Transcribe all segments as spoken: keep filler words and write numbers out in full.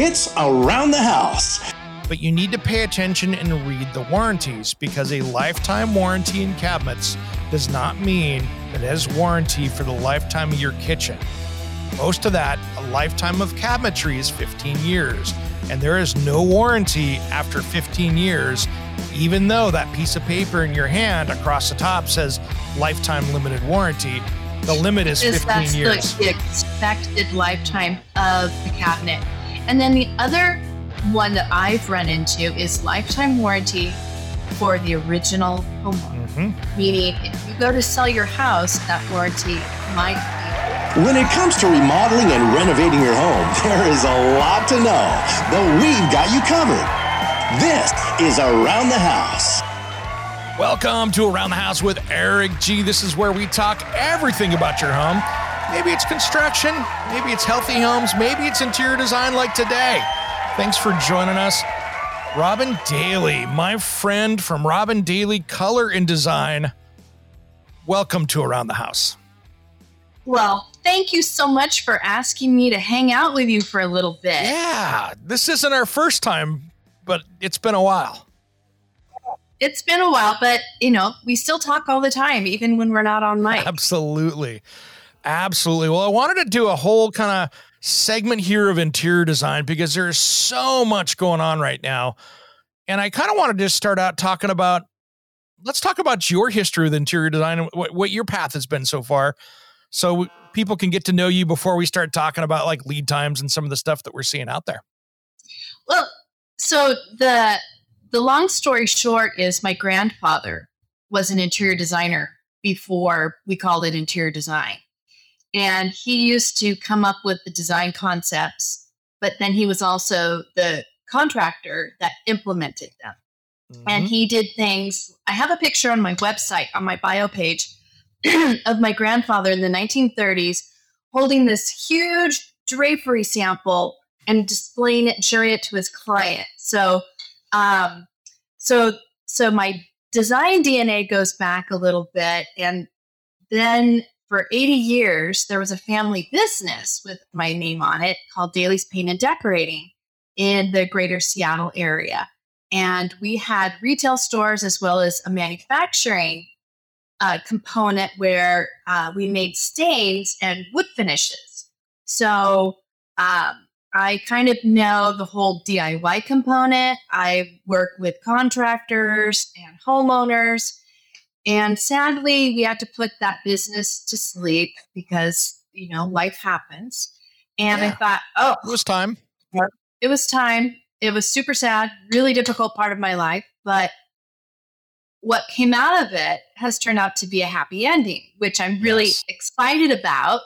It's Around the House. But you need to pay attention and read the warranties, because a lifetime warranty in cabinets does not mean that it has warranty for the lifetime of your kitchen. Most of that, a lifetime of cabinetry is fifteen years, and there is no warranty after fifteen years, even though that piece of paper in your hand across the top says lifetime limited warranty. The limit is fifteen years. The expected lifetime of the cabinet. And then the other one that I've run into is lifetime warranty for the original homeowner. Mm-hmm. Meaning, if you go to sell your house, that warranty might be. When it comes to remodeling and renovating your home, there is a lot to know, but we've got you covered. This is Around the House. Welcome to Around the House with Eric G. This is where we talk everything about your home. Maybe it's construction, maybe it's healthy homes, maybe it's interior design like today. Thanks for joining us. Robin Daly, my friend from Robin Daly Color and Design. Welcome to Around the House. Well, thank you so much for asking me to hang out with you for a little bit. Yeah, this isn't our first time, but it's been a while. It's been a while, but, you know, we still talk all the time, even when we're not on mic. Absolutely. Absolutely. Well, I wanted to do a whole kind of segment here of interior design, because there's so much going on right now. And I kind of want to just start out talking about, let's talk about your history with interior design and what, what your path has been so far, so people can get to know you before we start talking about like lead times and some of the stuff that we're seeing out there. Well, so the, the long story short is my grandfather was an interior designer before we called it interior design. And he used to come up with the design concepts, but then he was also the contractor that implemented them. Mm-hmm. And he did things. I have a picture on my website, on my bio page, of my grandfather in the nineteen thirties holding this huge drapery sample and displaying it, showing it to his client. So, um, so, so my design D N A goes back a little bit, and then for eighty years, there was a family business with my name on it called Daly's Paint and Decorating in the greater Seattle area. And we had retail stores as well as a manufacturing uh, component where uh, we made stains and wood finishes. So um, I kind of know the whole D I Y component. I work with contractors and homeowners. And sadly, we had to put that business to sleep because, you know, life happens. And yeah. I thought, oh. It was time. It was time. It was super sad, really difficult part of my life. But what came out of it has turned out to be a happy ending, which I'm really yes. excited about.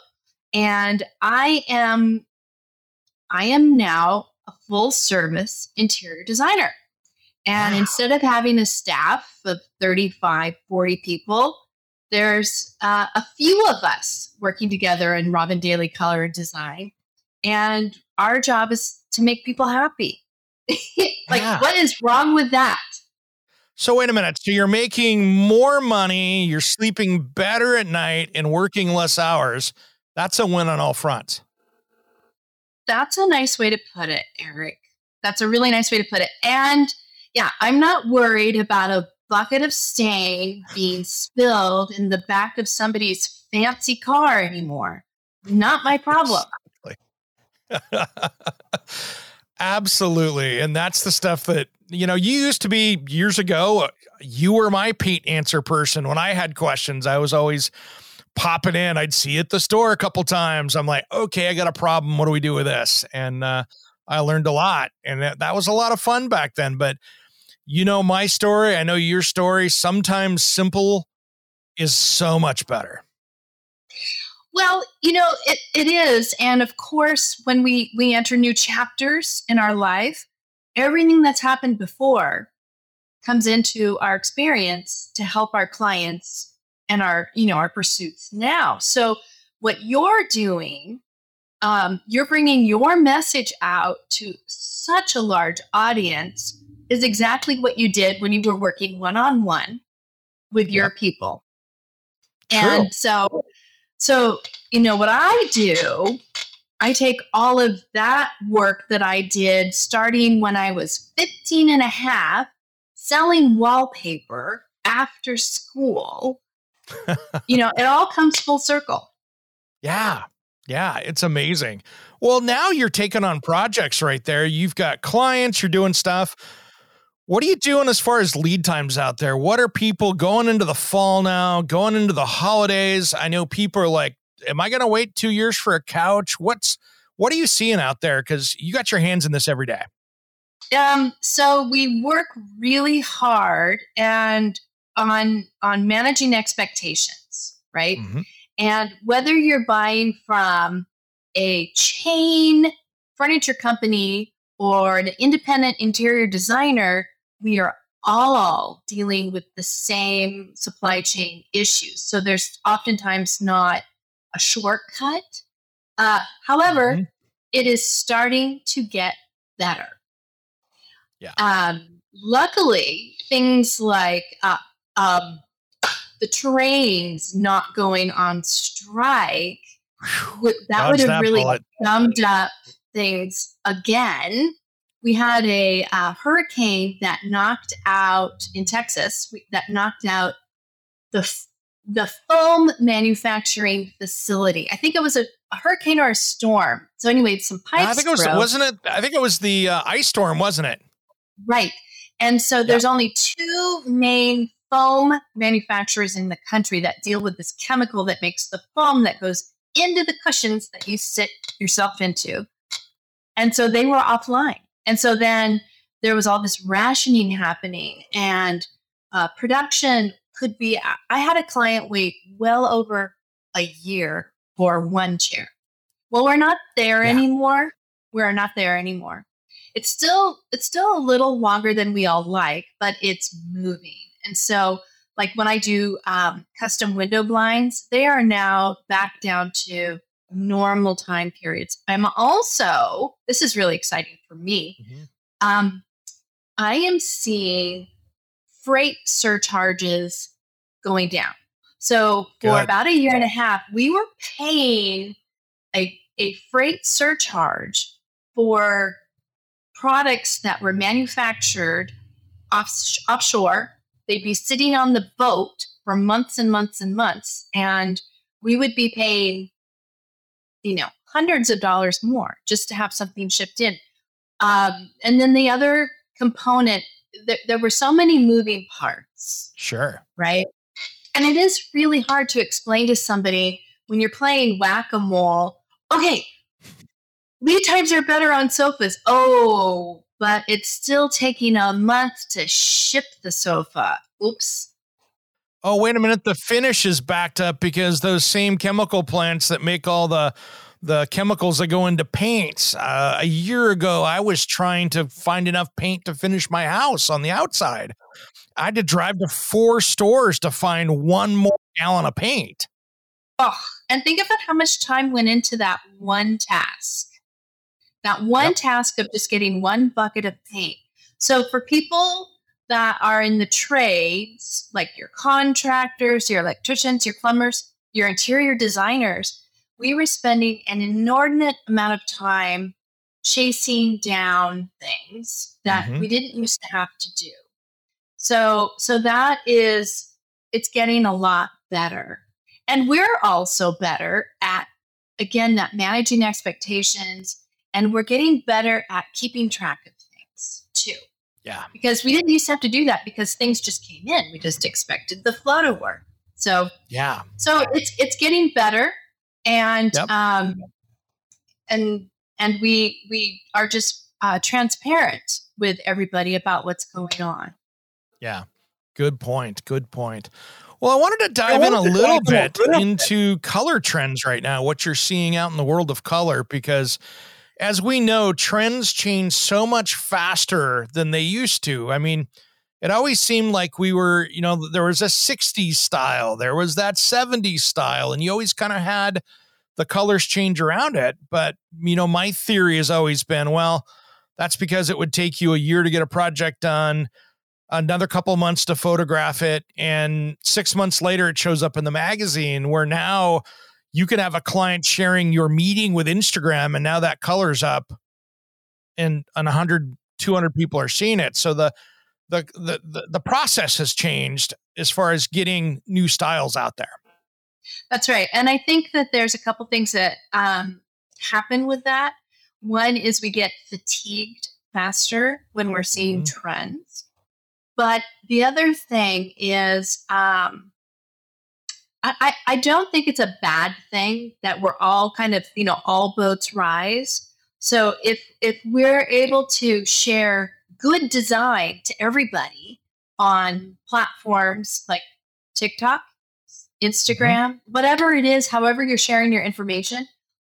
And I am, I am now a full-service interior designer. And wow. instead of having a staff of thirty-five, forty people, there's uh, a few of us working together in Robin Daly Color and Design. And our job is to make people happy. Like, yeah. what is wrong with that? So wait a minute. So you're making more money, you're sleeping better at night, and working less hours. That's a win on all fronts. That's a nice way to put it, Eric. That's a really nice way to put it. And yeah, I'm not worried about a bucket of stain being spilled in the back of somebody's fancy car anymore. Not my problem. Absolutely. Absolutely. And that's the stuff that, you know, you used to be years ago. You were my paint answer person. When I had questions, I was always popping in. I'd see at the store a couple times. I'm like, okay, I got a problem. What do we do with this? And uh, I learned a lot. And that, that was a lot of fun back then. But you know my story. I know your story. Sometimes simple is so much better. Well, you know, it, it is. And of course, when we, we enter new chapters in our life, everything that's happened before comes into our experience to help our clients and our, you know, our pursuits now. So what you're doing, um, you're bringing your message out to such a large audience is exactly what you did when you were working one-on-one with your yeah. people. And True. so, so, you know, what I do, I take all of that work that I did starting when I was fifteen and a half, selling wallpaper after school. You know, it all comes full circle. Yeah. Yeah. It's amazing. Well, now you're taking on projects right there. You've got clients, you're doing stuff. What are you doing as far as lead times out there? What are people going into the fall now, going into the holidays? I know people are like, am I going to wait two years for a couch? What's, what are you seeing out there? Because you got your hands in this every day. Um, so we work really hard and on, on managing expectations, right? Mm-hmm. And whether you're buying from a chain furniture company or an independent interior designer, we are all dealing with the same supply chain issues. So there's oftentimes not a shortcut. Uh, however, mm-hmm. it is starting to get better. Yeah. Um, luckily, things like uh, um, the trains not going on strike, that Dodge would have that really bullet. gummed up things again. We had a uh, hurricane that knocked out, in Texas, we, that knocked out the the foam manufacturing facility. I think it was a, a hurricane or a storm. So anyway, some pipes I think it was, broke. Wasn't it? I think it was the uh, ice storm, wasn't it? Right. And so there's yeah. only two main foam manufacturers in the country that deal with this chemical that makes the foam that goes into the cushions that you sit yourself into. And so they were offline. And so then there was all this rationing happening and uh, production could be, I had a client wait well over a year for one chair. Well, we're not there yeah. anymore. We're not there anymore. It's still it's still a little longer than we all like, but it's moving. And so, like when I do um, custom window blinds, they are now back down to normal time periods. I'm also, this is really exciting for me, mm-hmm. um, I am seeing freight surcharges going down. So for God. about a year and a half, we were paying a a freight surcharge for products that were manufactured off, offshore. They'd be sitting on the boat for months and months and months, and we would be paying, you know, hundreds of dollars more just to have something shipped in. Um, and then the other component, th- there were so many moving parts. Sure. Right? And it is really hard to explain to somebody when you're playing whack-a-mole, okay, lead times are better on sofas. Oh, but it's still taking a month to ship the sofa. Oops. Oh, wait a minute. The finish is backed up because those same chemical plants that make all the the chemicals that go into paints. Uh, a year ago, I was trying to find enough paint to finish my house on the outside. I had to drive to four stores to find one more gallon of paint. Oh, and think about how much time went into that one task. That one yep. task of just getting one bucket of paint. So for people that are in the trades, like your contractors, your electricians, your plumbers, your interior designers, we were spending an inordinate amount of time chasing down things that mm-hmm. we didn't used to have to do. So, so that is, it's getting a lot better. And we're also better at, again, that managing expectations. And we're getting better at keeping track of things too. Yeah. Because we didn't used to have to do that because things just came in. We just expected the flow to work. So yeah. So it's it's getting better, and yep. um, and and we we are just uh, transparent with everybody about what's going on. Yeah. Good point. Good point. Well, I wanted to dive in a little bit into color trends right now, what you're seeing out in the world of color, because as we know, trends change so much faster than they used to. I mean, it always seemed like we were, you know, there was a sixties style, there was that seventies style, and you always kind of had the colors change around it. But, you know, my theory has always been, well, that's because it would take you a year to get a project done, another couple months to photograph it, and six months later it shows up in the magazine, where now you could have a client sharing your meeting with Instagram, and now that color's up and one hundred, two hundred people are seeing it. So the, the, the, the, the process has changed as far as getting new styles out there. That's right. And I think that there's a couple things that um, happen with that. One is we get fatigued faster when we're seeing mm-hmm. trends. But the other thing is, um, I, I don't think it's a bad thing that we're all kind of, you know, all boats rise. So if if we're able to share good design to everybody on platforms like TikTok, Instagram, whatever it is, however you're sharing your information,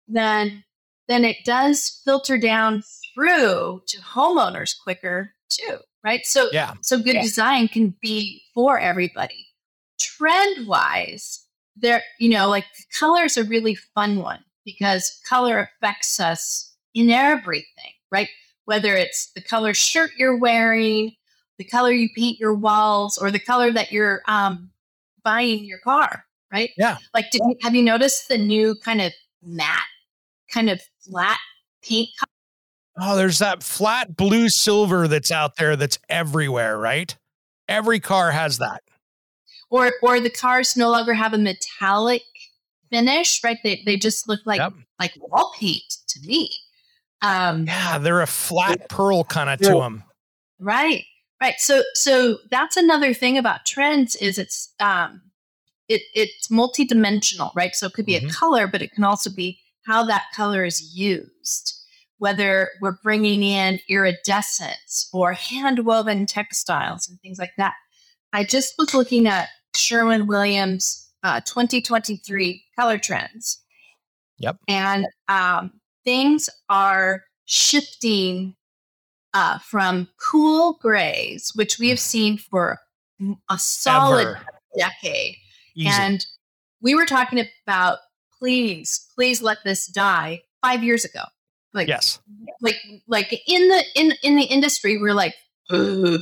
then then it does filter down through to homeowners quicker too, right? So yeah. so good yeah. design can be for everybody. Trend wise, there, you know, like color is a really fun one, because color affects us in everything, right? Whether it's the color shirt you're wearing, the color you paint your walls, or the color that you're um, buying your car, right? Yeah. Like, did you, have you noticed the new kind of matte, kind of flat paint color? Oh, there's that flat blue silver that's out there, that's everywhere, right? Every car has that. Or or the cars no longer have a metallic finish, right? They they just look like yep. like wall paint to me. Um, yeah, they're a flat pearl kind of to them. Right, right. So so that's another thing about trends, is it's um it it's multidimensional, right? So it could be mm-hmm. a color, but it can also be how that color is used. Whether we're bringing in iridescence or hand woven textiles and things like that. I just was looking at Sherwin-Williams uh, twenty twenty-three color trends. Yep. And um, things are shifting uh, from cool grays, which we have seen for a solid Ever. decade. Easy. And we were talking about, please, please let this die five years ago. Like, yes. Like, like in the in in the industry, we're like, ugh.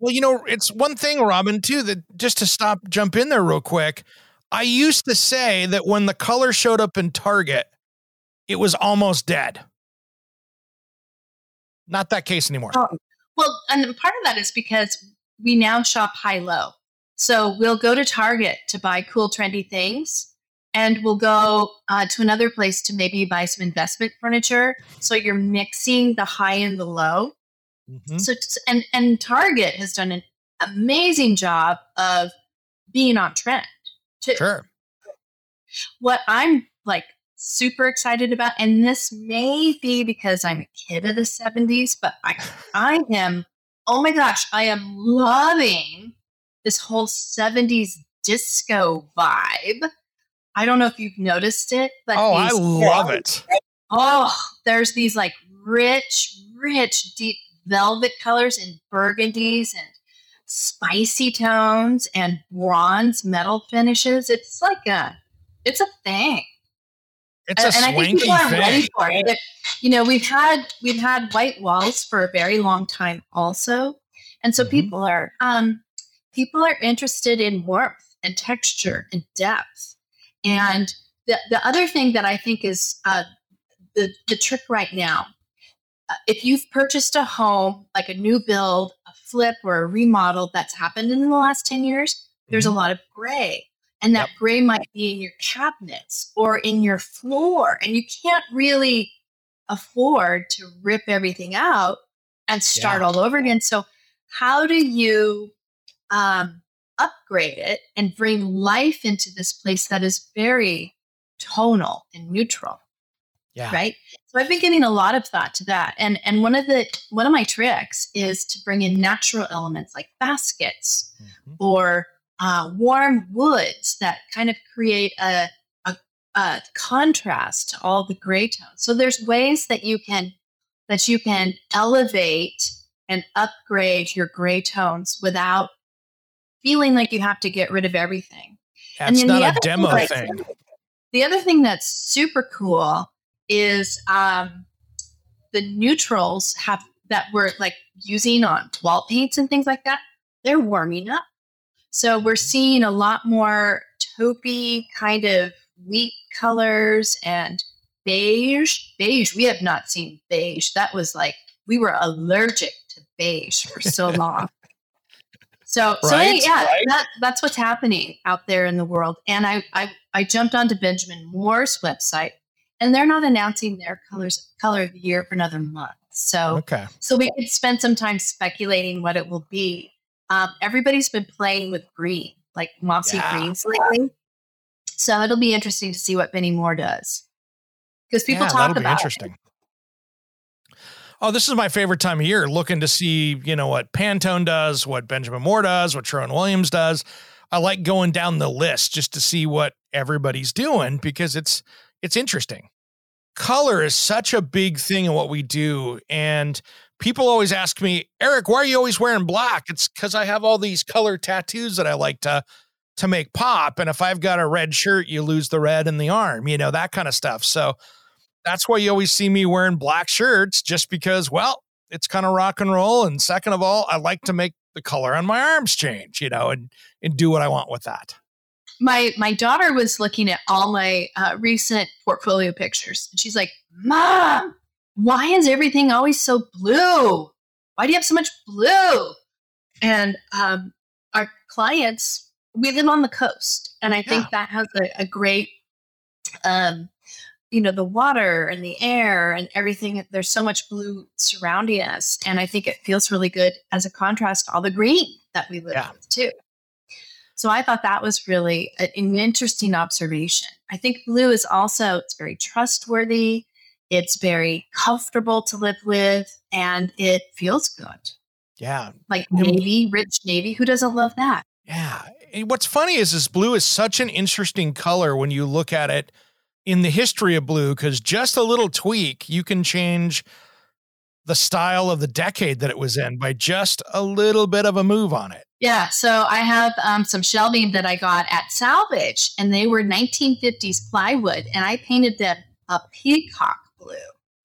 Well, you know, it's one thing, Robin, too, that just to stop, jump in there real quick. I used to say that when the color showed up in Target, it was almost dead. Not that case anymore. Oh, well, and part of that is because we now shop high-low. So we'll go to Target to buy cool, trendy things, and we'll go uh, to another place to maybe buy some investment furniture. So you're mixing the high and the low. Mm-hmm. So and and Target has done an amazing job of being on trend too. Sure. What I'm like super excited about, and this may be because I'm a kid of the seventies, but I I am, oh my gosh, I am loving this whole seventies disco vibe. I don't know if you've noticed it, but oh, I love it. Oh, there's these like rich, rich, deep velvet colors and burgundies and spicy tones and bronze metal finishes. It's like a, it's a thing. It's a swanky thing. And I think people are ready for it. But, you know, we've had, we've had white walls for a very long time also. And so mm-hmm. people are, um, people are interested in warmth and texture and depth. And the, the other thing that I think is uh, the, the trick right now, if you've purchased a home, like a new build, a flip, or a remodel that's happened in the last ten years, there's a lot of gray. And that yep. gray might be in your cabinets or in your floor. And you can't really afford to rip everything out and start yeah. all over again. So how do you um, upgrade it and bring life into this place that is very tonal and neutral? Yeah. Right. So I've been giving a lot of thought to that. And and one of the one of my tricks is to bring in natural elements like baskets mm-hmm. or uh, warm woods that kind of create a, a, a contrast to all the gray tones. So there's ways that you can that you can elevate and upgrade your gray tones without feeling like you have to get rid of everything. That's not a demo thing. thing. The other thing that's super cool is um, the neutrals have that we're like using on wall paints and things like that. They're warming up. So we're seeing a lot more taupey kind of wheat colors and beige. Beige, we have not seen beige. That was like, we were allergic to beige for so long. So, right, so hey, yeah, right. that, that's what's happening out there in the world. And I, I, I jumped onto Benjamin Moore's website, and they're not announcing their colors color of the year for another month. So, okay. so we could spend some time speculating what it will be. Um, everybody's been playing with green, like mossy yeah. greens lately. So it'll be interesting to see what Benny Moore does, because people yeah, talk that'll about be interesting. It. Oh, this is my favorite time of year, looking to see, you know, what Pantone does, what Benjamin Moore does, what Sherwin-Williams does. I like going down the list just to see what everybody's doing, because it's it's interesting. Color is such a big thing in what we do. And people always ask me, Eric, why are you always wearing black? It's because I have all these color tattoos that I like to to make pop. And if I've got a red shirt, you lose the red in the arm, you know, that kind of stuff. So that's why you always see me wearing black shirts, just because, well, it's kind of rock and roll. And second of all, I like to make the color on my arms change, you know, and, and do what I want with that. My my daughter was looking at all my uh, recent portfolio pictures, and she's like, Mom, why is everything always so blue? Why do you have so much blue? And um, our clients, we live on the coast. And I yeah. think that has a, a great... Um, you know, the water and the air and everything, there's so much blue surrounding us. And I think it feels really good as a contrast to all the green that we live yeah. with too. So I thought that was really an interesting observation. I think blue is also, it's very trustworthy. It's very comfortable to live with, and it feels good. Yeah. Like navy, rich navy. Who doesn't love that? Yeah. And what's funny is this blue is such an interesting color when you look at it in the history of blue, because just a little tweak, you can change the style of the decade that it was in by just a little bit of a move on it. Yeah. So I have um, some shelving that I got at Salvage, and they were nineteen fifties plywood, and I painted them a peacock blue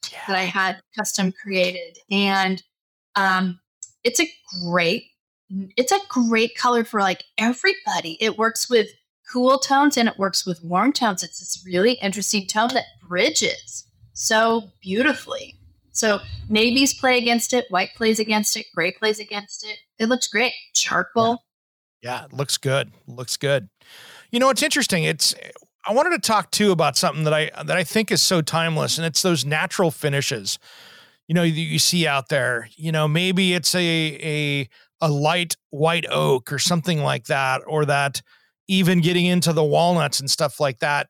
yeah. that I had custom created. And um, it's a great, it's a great color for like everybody. It works with cool tones, and it works with warm tones. It's this really interesting tone that bridges so beautifully. So navies play against it, white plays against it, gray plays against it. It looks great. Charcoal. Yeah, yeah it looks good. Looks good. You know, it's interesting. It's I wanted to talk too about something that I that I think is so timeless, and it's those natural finishes. You know, you, you see out there. You know, maybe it's a a a light white oak or something like that, or that. Even getting into the walnuts and stuff like that,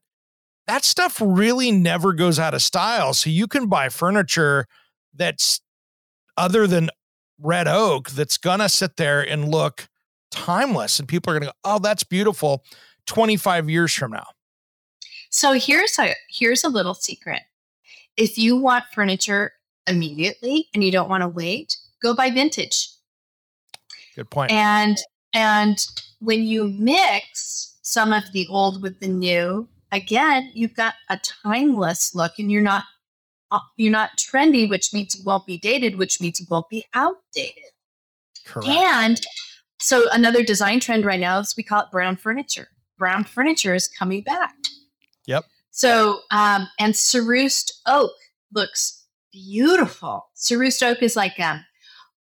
that stuff really never goes out of style. So you can buy furniture that's other than red oak that's going to sit there and look timeless. And people are going to go, oh, that's beautiful twenty-five years from now. So here's a, here's a little secret. If you want furniture immediately and you don't want to wait, go buy vintage. Good point. And, and, when you mix some of the old with the new, again, you've got a timeless look, and you're not you're not trendy, which means you won't be dated, which means you won't be outdated. Correct. And so another design trend right now is we call it brown furniture. Brown furniture is coming back. Yep. So um, and cerused oak looks beautiful. Cerused oak is like um.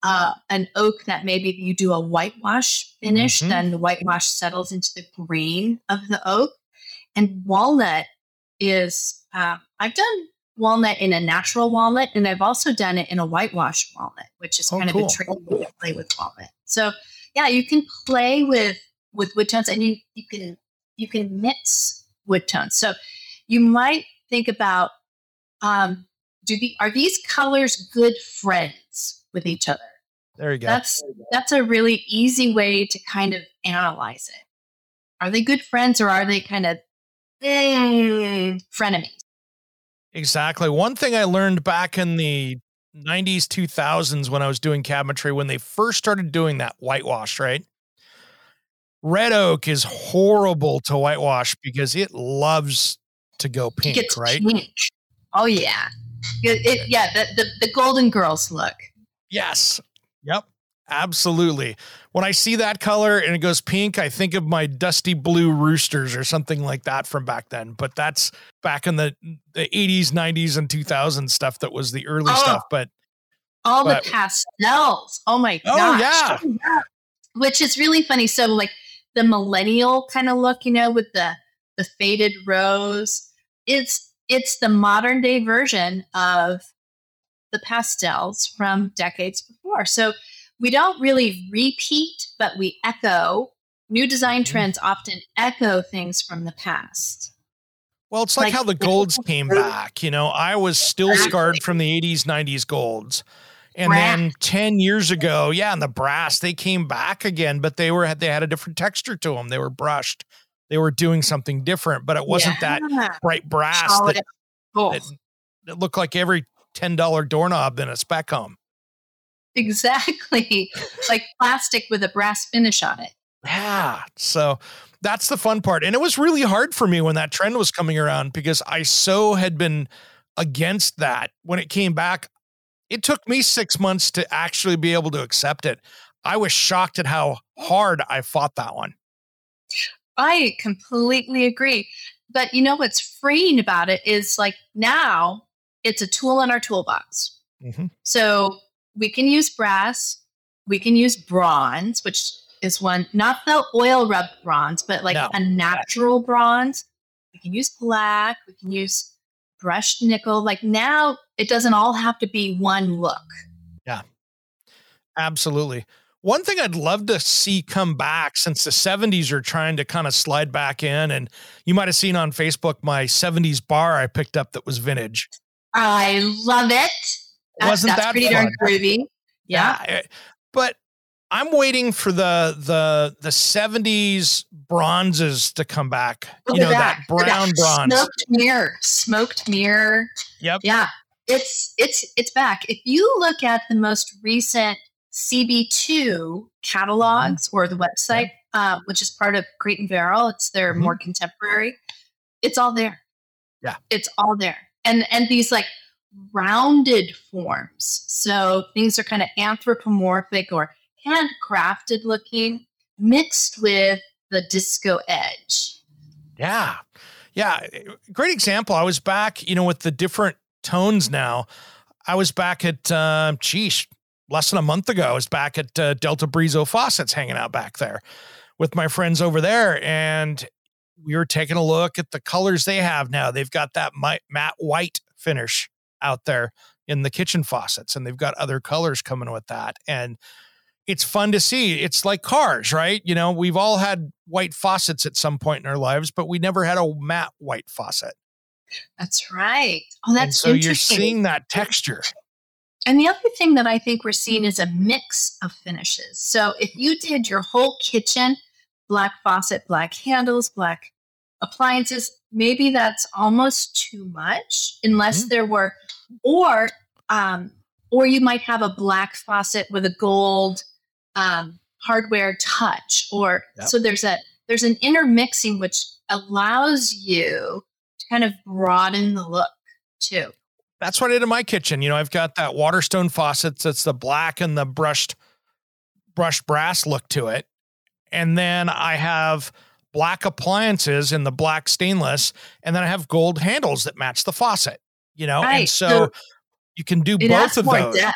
Uh, an oak that maybe you do a whitewash finish, mm-hmm. then the whitewash settles into the green of the oak. And walnut is, uh, I've done walnut in a natural walnut, and I've also done it in a whitewash walnut, which is oh, kind cool. of a trick to play with walnut. So yeah, you can play with, with wood tones, and you, you can, you can mix wood tones. So you might think about, um, do the, are these colors good friends with each other? There you go. That's, that's a really easy way to kind of analyze it. are they good friends or are they kind of mm, frenemies? Exactly. One thing I learned back in the nineties, two thousands, when I was doing cabinetry, when they first started doing that whitewash, right? Red oak is horrible to whitewash because it loves to go pink, it gets right? Pink. Oh, yeah. It, it, yeah, the, the, the Golden Girls look. Yes. Yep. Absolutely. When I see that color and it goes pink, I think of my dusty blue roosters or something like that from back then. But that's back in the, the eighties, nineties, and two thousands stuff that was the early oh, stuff. But all but, the pastels. Oh my oh, gosh. Yeah. Oh, yeah. Which is really funny. So like the millennial kind of look, you know, with the, the faded rose, it's, it's the modern day version of the pastels from decades before. So we don't really repeat, but we echo. New design trends often echo things from the past. Well, it's like, like how the golds came back. You know, I was still exactly. scarred from the eighties, nineties golds. And brass. Then ten years ago, yeah, and the brass, they came back again, but they were they had a different texture to them. They were brushed. They were doing something different, but it wasn't yeah. that bright brass that, that, that looked like every ten dollar doorknob in a spec home. Exactly. Like plastic with a brass finish on it. Yeah. So that's the fun part. And it was really hard for me when that trend was coming around because I so had been against that. When it came back, it took me six months to actually be able to accept it. I was shocked at how hard I fought that one. I completely agree. But you know, what's freeing about it is like now it's a tool in our toolbox. Mm-hmm. So we can use brass, we can use bronze, which is one, not the oil rub bronze, but like no. a natural bronze. We can use black, we can use brushed nickel. Like now it doesn't all have to be one look. Yeah, absolutely. One thing I'd love to see come back since the seventies are trying to kind of slide back in, and you might've seen on Facebook, my seventies bar I picked up that was vintage. I love it. Wasn't That's that pretty darn groovy? Yeah. yeah. But I'm waiting for the the the seventies bronzes to come back. Look you know, that, that brown that. bronze. Smoked mirror. Smoked mirror. Yep. Yeah. It's it's it's back. If you look at the most recent C B two catalogs or the website, yeah. uh, which is part of Crate and Barrel, it's their mm-hmm. more contemporary, it's all there. Yeah. It's all there. And and these like rounded forms. So things are kind of anthropomorphic or handcrafted looking mixed with the disco edge. Yeah. Yeah. Great example. I was back, you know, with the different tones now. I was back at, um, geez, less than a month ago, I was back at uh, Delta Brizo Faucets hanging out back there with my friends over there. And we were taking a look at the colors they have now. They've got that matte white finish out there in the kitchen faucets, and they've got other colors coming with that. And it's fun to see. It's like cars, right? You know, we've all had white faucets at some point in our lives, but we never had a matte white faucet. That's right. Oh, that's and so you're seeing that texture. And the other thing that I think we're seeing is a mix of finishes. So if you did your whole kitchen, black faucet, black handles, black appliances, maybe that's almost too much unless mm-hmm. there were, or, um, or you might have a black faucet with a gold, um, hardware touch or yep. so there's a, there's an intermixing, which allows you to kind of broaden the look too. That's what I did in my kitchen. You know, I've got that Waterstone faucet. That's the black and the brushed brushed brass look to it. And then I have black appliances in the black stainless, and then I have gold handles that match the faucet, you know, right. and so, so you can do both of those. Depth.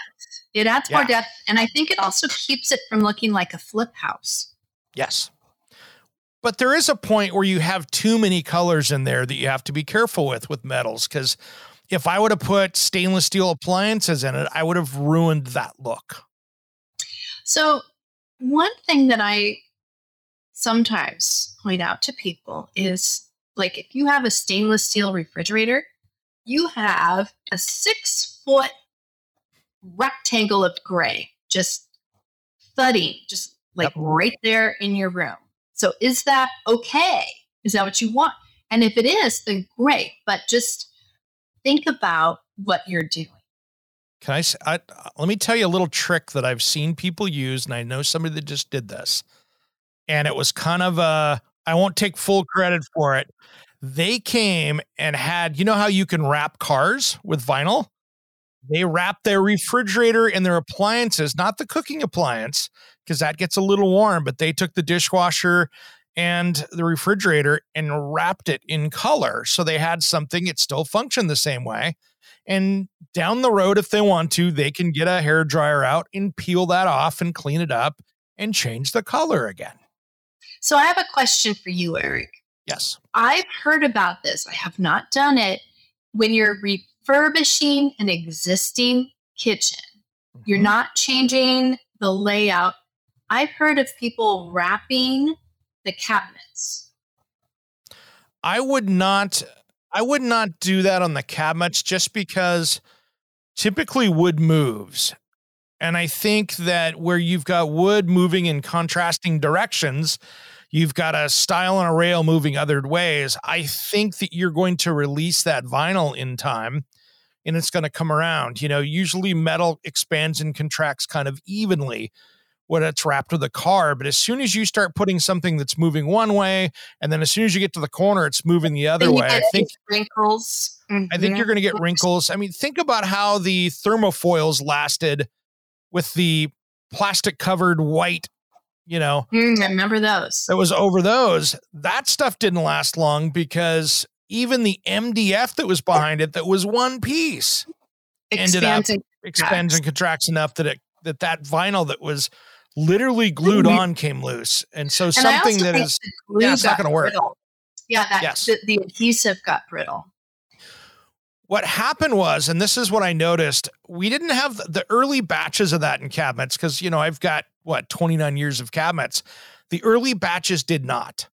It adds yeah. more depth, and I think it also keeps it from looking like a flip house. Yes. But there is a point where you have too many colors in there that you have to be careful with, with metals, because if I would have put stainless steel appliances in it, I would have ruined that look. So one thing that I sometimes point out to people is like, if you have a stainless steel refrigerator, you have a six foot rectangle of gray, just thudding, just like yep. right there in your room. So is that okay? Is that what you want? And if it is, then great. But just think about what you're doing. Can I, I let me tell you a little trick that I've seen people use, and I know somebody that just did this. And it was kind of a, I won't take full credit for it. They came and had, you know how you can wrap cars with vinyl? They wrapped their refrigerator and their appliances, not the cooking appliance, because that gets a little warm, but they took the dishwasher and the refrigerator and wrapped it in color. So they had something, it still functioned the same way. And down the road, if they want to, they can get a hairdryer out and peel that off and clean it up and change the color again. So I have a question for you, Eric. Yes. I've heard about this. I have not done it. When you're refurbishing an existing kitchen, mm-hmm. you're not changing the layout. I've heard of people wrapping the cabinets. I would not I would not do that on the cabinets just because typically wood moves. And I think that where you've got wood moving in contrasting directions, you've got a style and a rail moving other ways. I think that you're going to release that vinyl in time and it's going to come around. You know, usually metal expands and contracts kind of evenly when it's wrapped with a car. But as soon as you start putting something that's moving one way, and then as soon as you get to the corner, it's moving the other way. I think wrinkles. Mm-hmm. I think you're going to get wrinkles. I mean, think about how the thermofoils lasted with the plastic covered white, you know. Mm, I remember those. It was over those. That stuff didn't last long because even the M D F that was behind it, that was one piece, expands ended up and expands and contracts enough that it that that vinyl that was literally glued on came loose. And so and something that is yeah, it's not going to work. Yeah, that, yes. the, the adhesive got brittle. What happened was, and this is what I noticed, we didn't have the early batches of that in cabinets because, you know, I've got, what, twenty-nine years of cabinets. The early batches did not.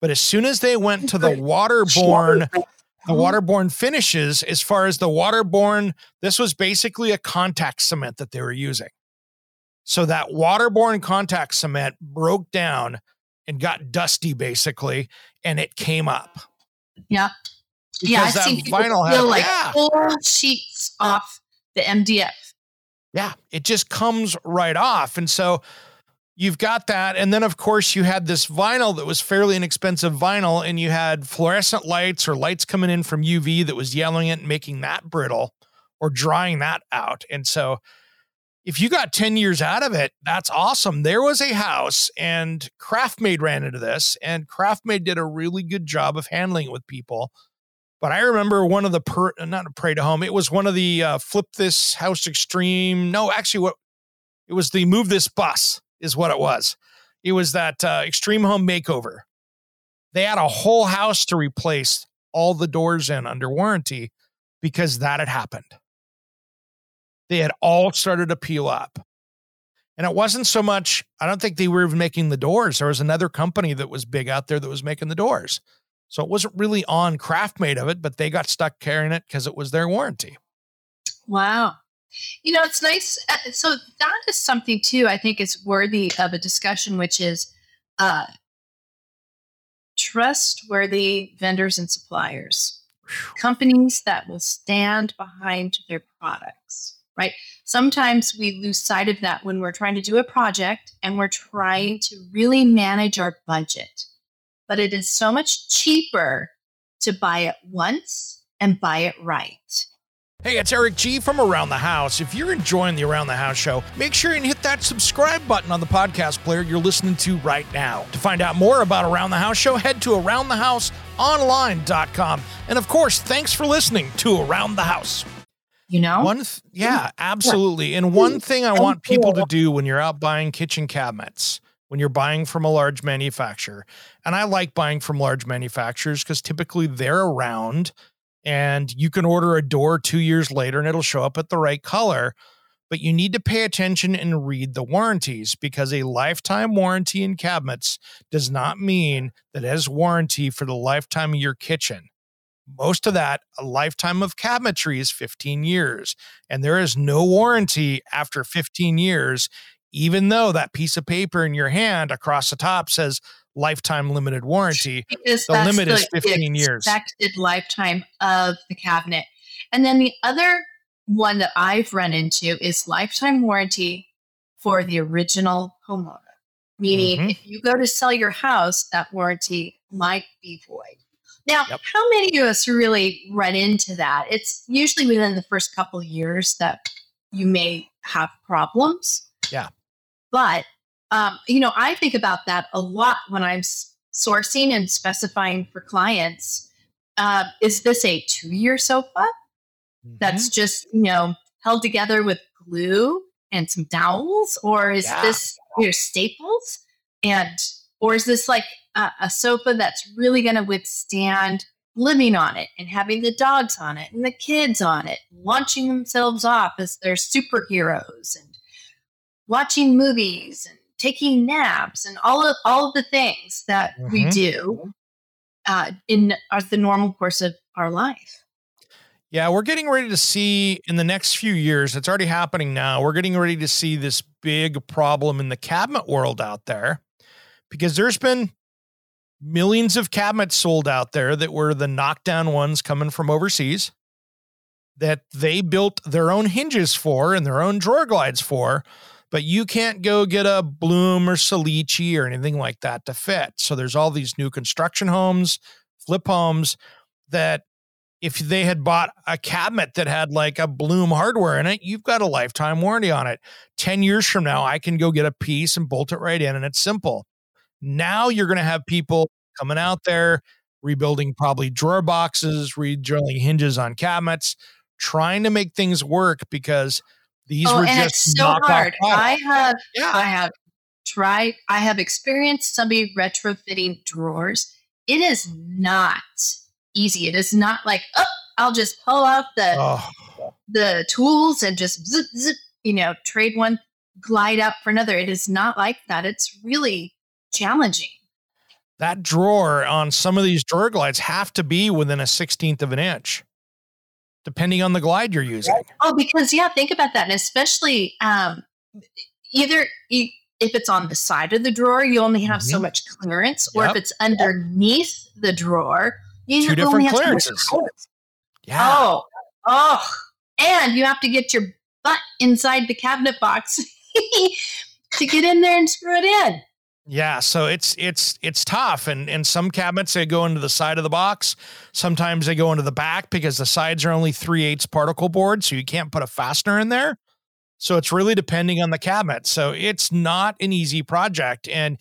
But as soon as they went to the waterborne, the waterborne finishes, as far as the waterborne, this was basically a contact cement that they were using. So that waterborne contact cement broke down and got dusty, basically, and it came up. Yeah. Because yeah, I've that seen vinyl had, like yeah. whole sheets off the M D F. Yeah, it just comes right off. And so you've got that. And then, of course, you had this vinyl that was fairly inexpensive vinyl, and you had fluorescent lights or lights coming in from U V that was yellowing it and making that brittle or drying that out. And so if you got ten years out of it, that's awesome. There was a house, and CraftMade ran into this, and CraftMade did a really good job of handling it with people. But I remember one of the, per, not a Pray to Home, it was one of the uh, Flip This House Extreme. No, actually, what it was the Move This Bus is what it was. It was that uh, Extreme Home Makeover. They had a whole house to replace all the doors in under warranty because that had happened. They had all started to peel up. And it wasn't so much, I don't think they were even making the doors. There was another company that was big out there that was making the doors. So it wasn't really on CraftMade of it, but they got stuck carrying it because it was their warranty. Wow. You know, it's nice. So that is something, too, I think is worthy of a discussion, which is uh, trustworthy vendors and suppliers, companies that will stand behind their products, right? Sometimes we lose sight of that when we're trying to do a project and we're trying to really manage our budget. But it is so much cheaper to buy it once and buy it right. Hey, it's Eric G. from Around the House. If you're enjoying the Around the House show, make sure and hit that subscribe button on the podcast player you're listening to right now. To find out more about Around the House show, head to around the house online dot com. And of course, thanks for listening to Around the House. You know? One th- yeah, absolutely. And one thing I want people to do when you're out buying kitchen cabinets, when you're buying from a large manufacturer. And I like buying from large manufacturers because typically they're around and you can order a door two years later and it'll show up at the right color. But you need to pay attention and read the warranties because a lifetime warranty in cabinets does not mean that it has warranty for the lifetime of your kitchen. Most of that, a lifetime of cabinetry is fifteen years, and there is no warranty after fifteen years. Even though that piece of paper in your hand across the top says lifetime limited warranty. Because the that's limit the, is fifteen the years. Expected lifetime of the cabinet. And then the other one that I've run into is lifetime warranty for the original homeowner. Meaning, mm-hmm. if you go to sell your house, that warranty might be void. Now, yep. how many of us really run into that? It's usually within the first couple of years that you may have problems. Yeah. But, um, you know, I think about that a lot when I'm sourcing and specifying for clients. Uh, is this a two-year sofa mm-hmm. that's just, you know, held together with glue and some dowels? Or is yeah. this... your staples, and or is this like a, a sofa that's really going to withstand living on it and having the dogs on it and the kids on it, launching themselves off as their superheroes and watching movies and taking naps and all of all of the things that mm-hmm. we do uh, in our, the normal course of our life. Yeah, we're getting ready to see in the next few years, it's already happening now, we're getting ready to see this big problem in the cabinet world out there, because there's been millions of cabinets sold out there that were the knockdown ones coming from overseas that they built their own hinges for and their own drawer glides for, but you can't go get a Bloom or Salici or anything like that to fit. So there's all these new construction homes, flip homes that if they had bought a cabinet that had like a Bloom hardware in it, you've got a lifetime warranty on it. ten years from now, I can go get a piece and bolt it right in, and it's simple. Now you're going to have people coming out there, rebuilding probably drawer boxes, redrilling hinges on cabinets, trying to make things work because these oh, were and just it's so hard. I have, yeah. I have tried, I have experienced somebody retrofitting drawers. It is not easy. It is not like, oh, I'll just pull out the oh. the tools and just zip, zip, you know, trade one glide up for another. It is not like that. It's really challenging. That drawer on some of these drawer glides have to be within a sixteenth of an inch, depending on the glide you're using. Oh, because yeah, think about that. And especially um, either e- if it's on the side of the drawer, you only have mm-hmm. so much clearance, or yep. if it's underneath yep. the drawer. You Two different clearances. Yeah. Oh, oh, and you have to get your butt inside the cabinet box to get in there and screw it in. Yeah, so it's it's it's tough, and and some cabinets they go into the side of the box. Sometimes they go into the back because the sides are only three eighths particle board, so you can't put a fastener in there. So it's really depending on the cabinet. So it's not an easy project, and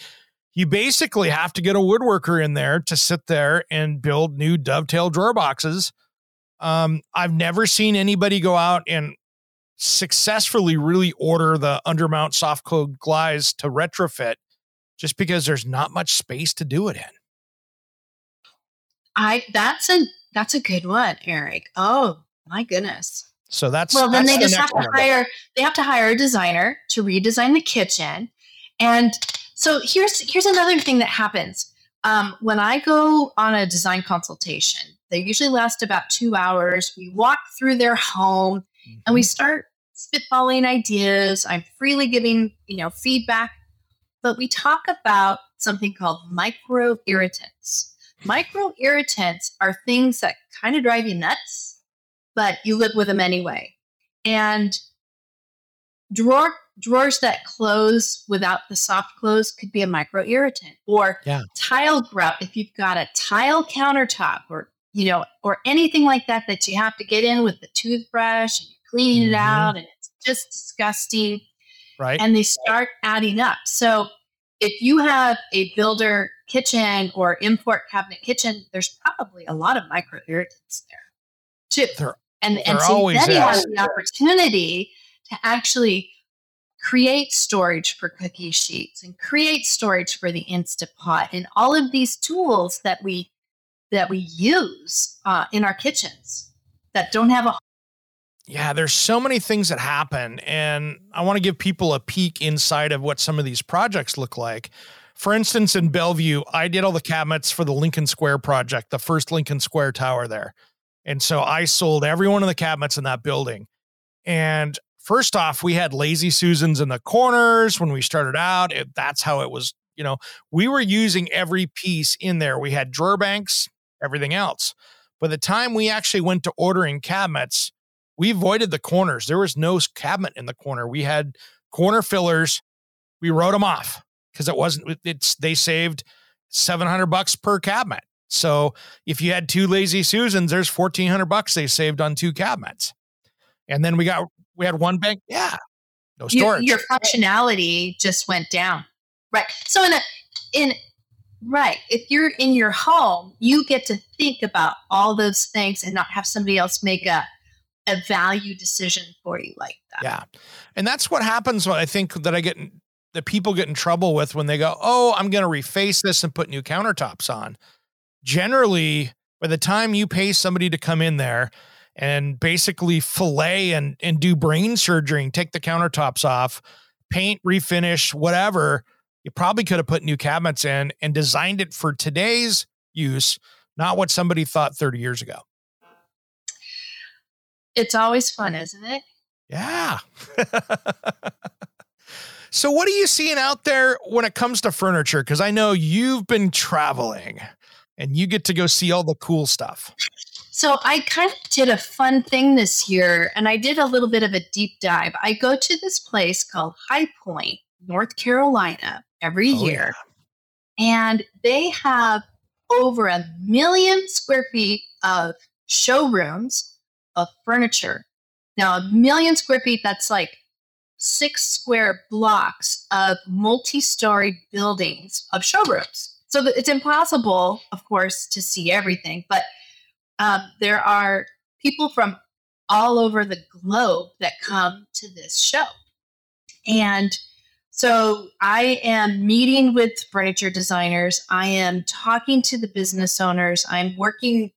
you basically have to get a woodworker in there to sit there and build new dovetail drawer boxes. Um, I've never seen anybody go out and successfully really order the undermount soft close glides to retrofit just because there's not much space to do it in. I, that's a, that's a good one, Eric. Oh my goodness. So that's, well, then that's they the just have to hire, they have to hire a designer to redesign the kitchen. And so here's here's another thing that happens. Um, when I go on a design consultation, they usually last about two hours. We walk through their home mm-hmm. and we start spitballing ideas. I'm freely giving, you know, feedback, but we talk about something called micro irritants. Micro irritants are things that kind of drive you nuts, but you live with them anyway. And drawer Drawers that close without the soft close could be a micro irritant, or yeah. tile grout. If you've got a tile countertop, or, you know, or anything like that, that you have to get in with the toothbrush and you're cleaning mm-hmm. it out and it's just disgusting. Right. And they start adding up. So if you have a builder kitchen or import cabinet kitchen, there's probably a lot of micro irritants there too. There, and there and so then is. You have the opportunity to actually create storage for cookie sheets and create storage for the Instapot and all of these tools that we that we use uh, in our kitchens that don't have a. Yeah, there's so many things that happen, and I want to give people a peek inside of what some of these projects look like. For instance, in Bellevue, I did all the cabinets for the Lincoln Square project, the first Lincoln Square tower there. And so I sold every one of the cabinets in that building. And first off, we had Lazy Susans in the corners when we started out. It, that's how it was you know, we were using every piece in there. We had drawer banks, everything else. By the time we actually went to ordering cabinets, we avoided the corners. There was no cabinet in the corner. We had corner fillers. We wrote them off because it wasn't, it's, they saved seven hundred bucks per cabinet. So if you had two Lazy Susans, there's fourteen hundred bucks they saved on two cabinets. And then we got, we had one bank. Yeah. No storage. Your, your functionality just went down. Right. So in a, in, right. If you're in your home, you get to think about all those things and not have somebody else make a, a value decision for you like that. Yeah. And that's what happens. What I think that I get, that people get in trouble with when they go, oh, I'm going to reface this and put new countertops on. Generally, by the time you pay somebody to come in there and basically fillet and, and do brain surgery and take the countertops off, paint, refinish, whatever, you probably could have put new cabinets in and designed it for today's use, not what somebody thought thirty years ago. It's always fun, isn't it? Yeah. So what are you seeing out there when it comes to furniture? Because I know you've been traveling and you get to go see all the cool stuff. So I kind of did a fun thing this year, and I did a little bit of a deep dive. I go to this place called High Point, North Carolina, every oh, year. Yeah. And they have over a million square feet of showrooms of furniture. Now, a million square feet, that's like six square blocks of multi-story buildings of showrooms. So it's impossible, of course, to see everything, but Um, there are people from all over the globe that come to this show. And so I am meeting with furniture designers. I am talking to the business owners. I'm working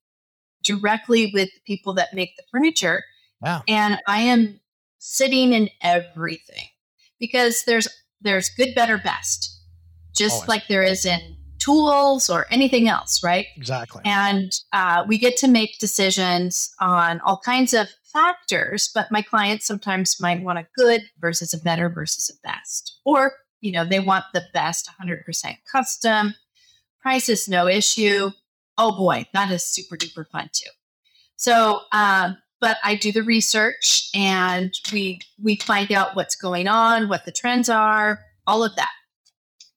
directly with the people that make the furniture. Wow. And I am sitting in everything because there's, there's good, better, best, just Always. Like there is in tools or anything else, right? Exactly. And uh, we get to make decisions on all kinds of factors, but my clients sometimes might want a good versus a better versus a best, or, you know, they want the best one hundred percent custom, price is no issue. Oh boy, that is super duper fun too. So, uh, but I do the research and we, we find out what's going on, what the trends are, all of that.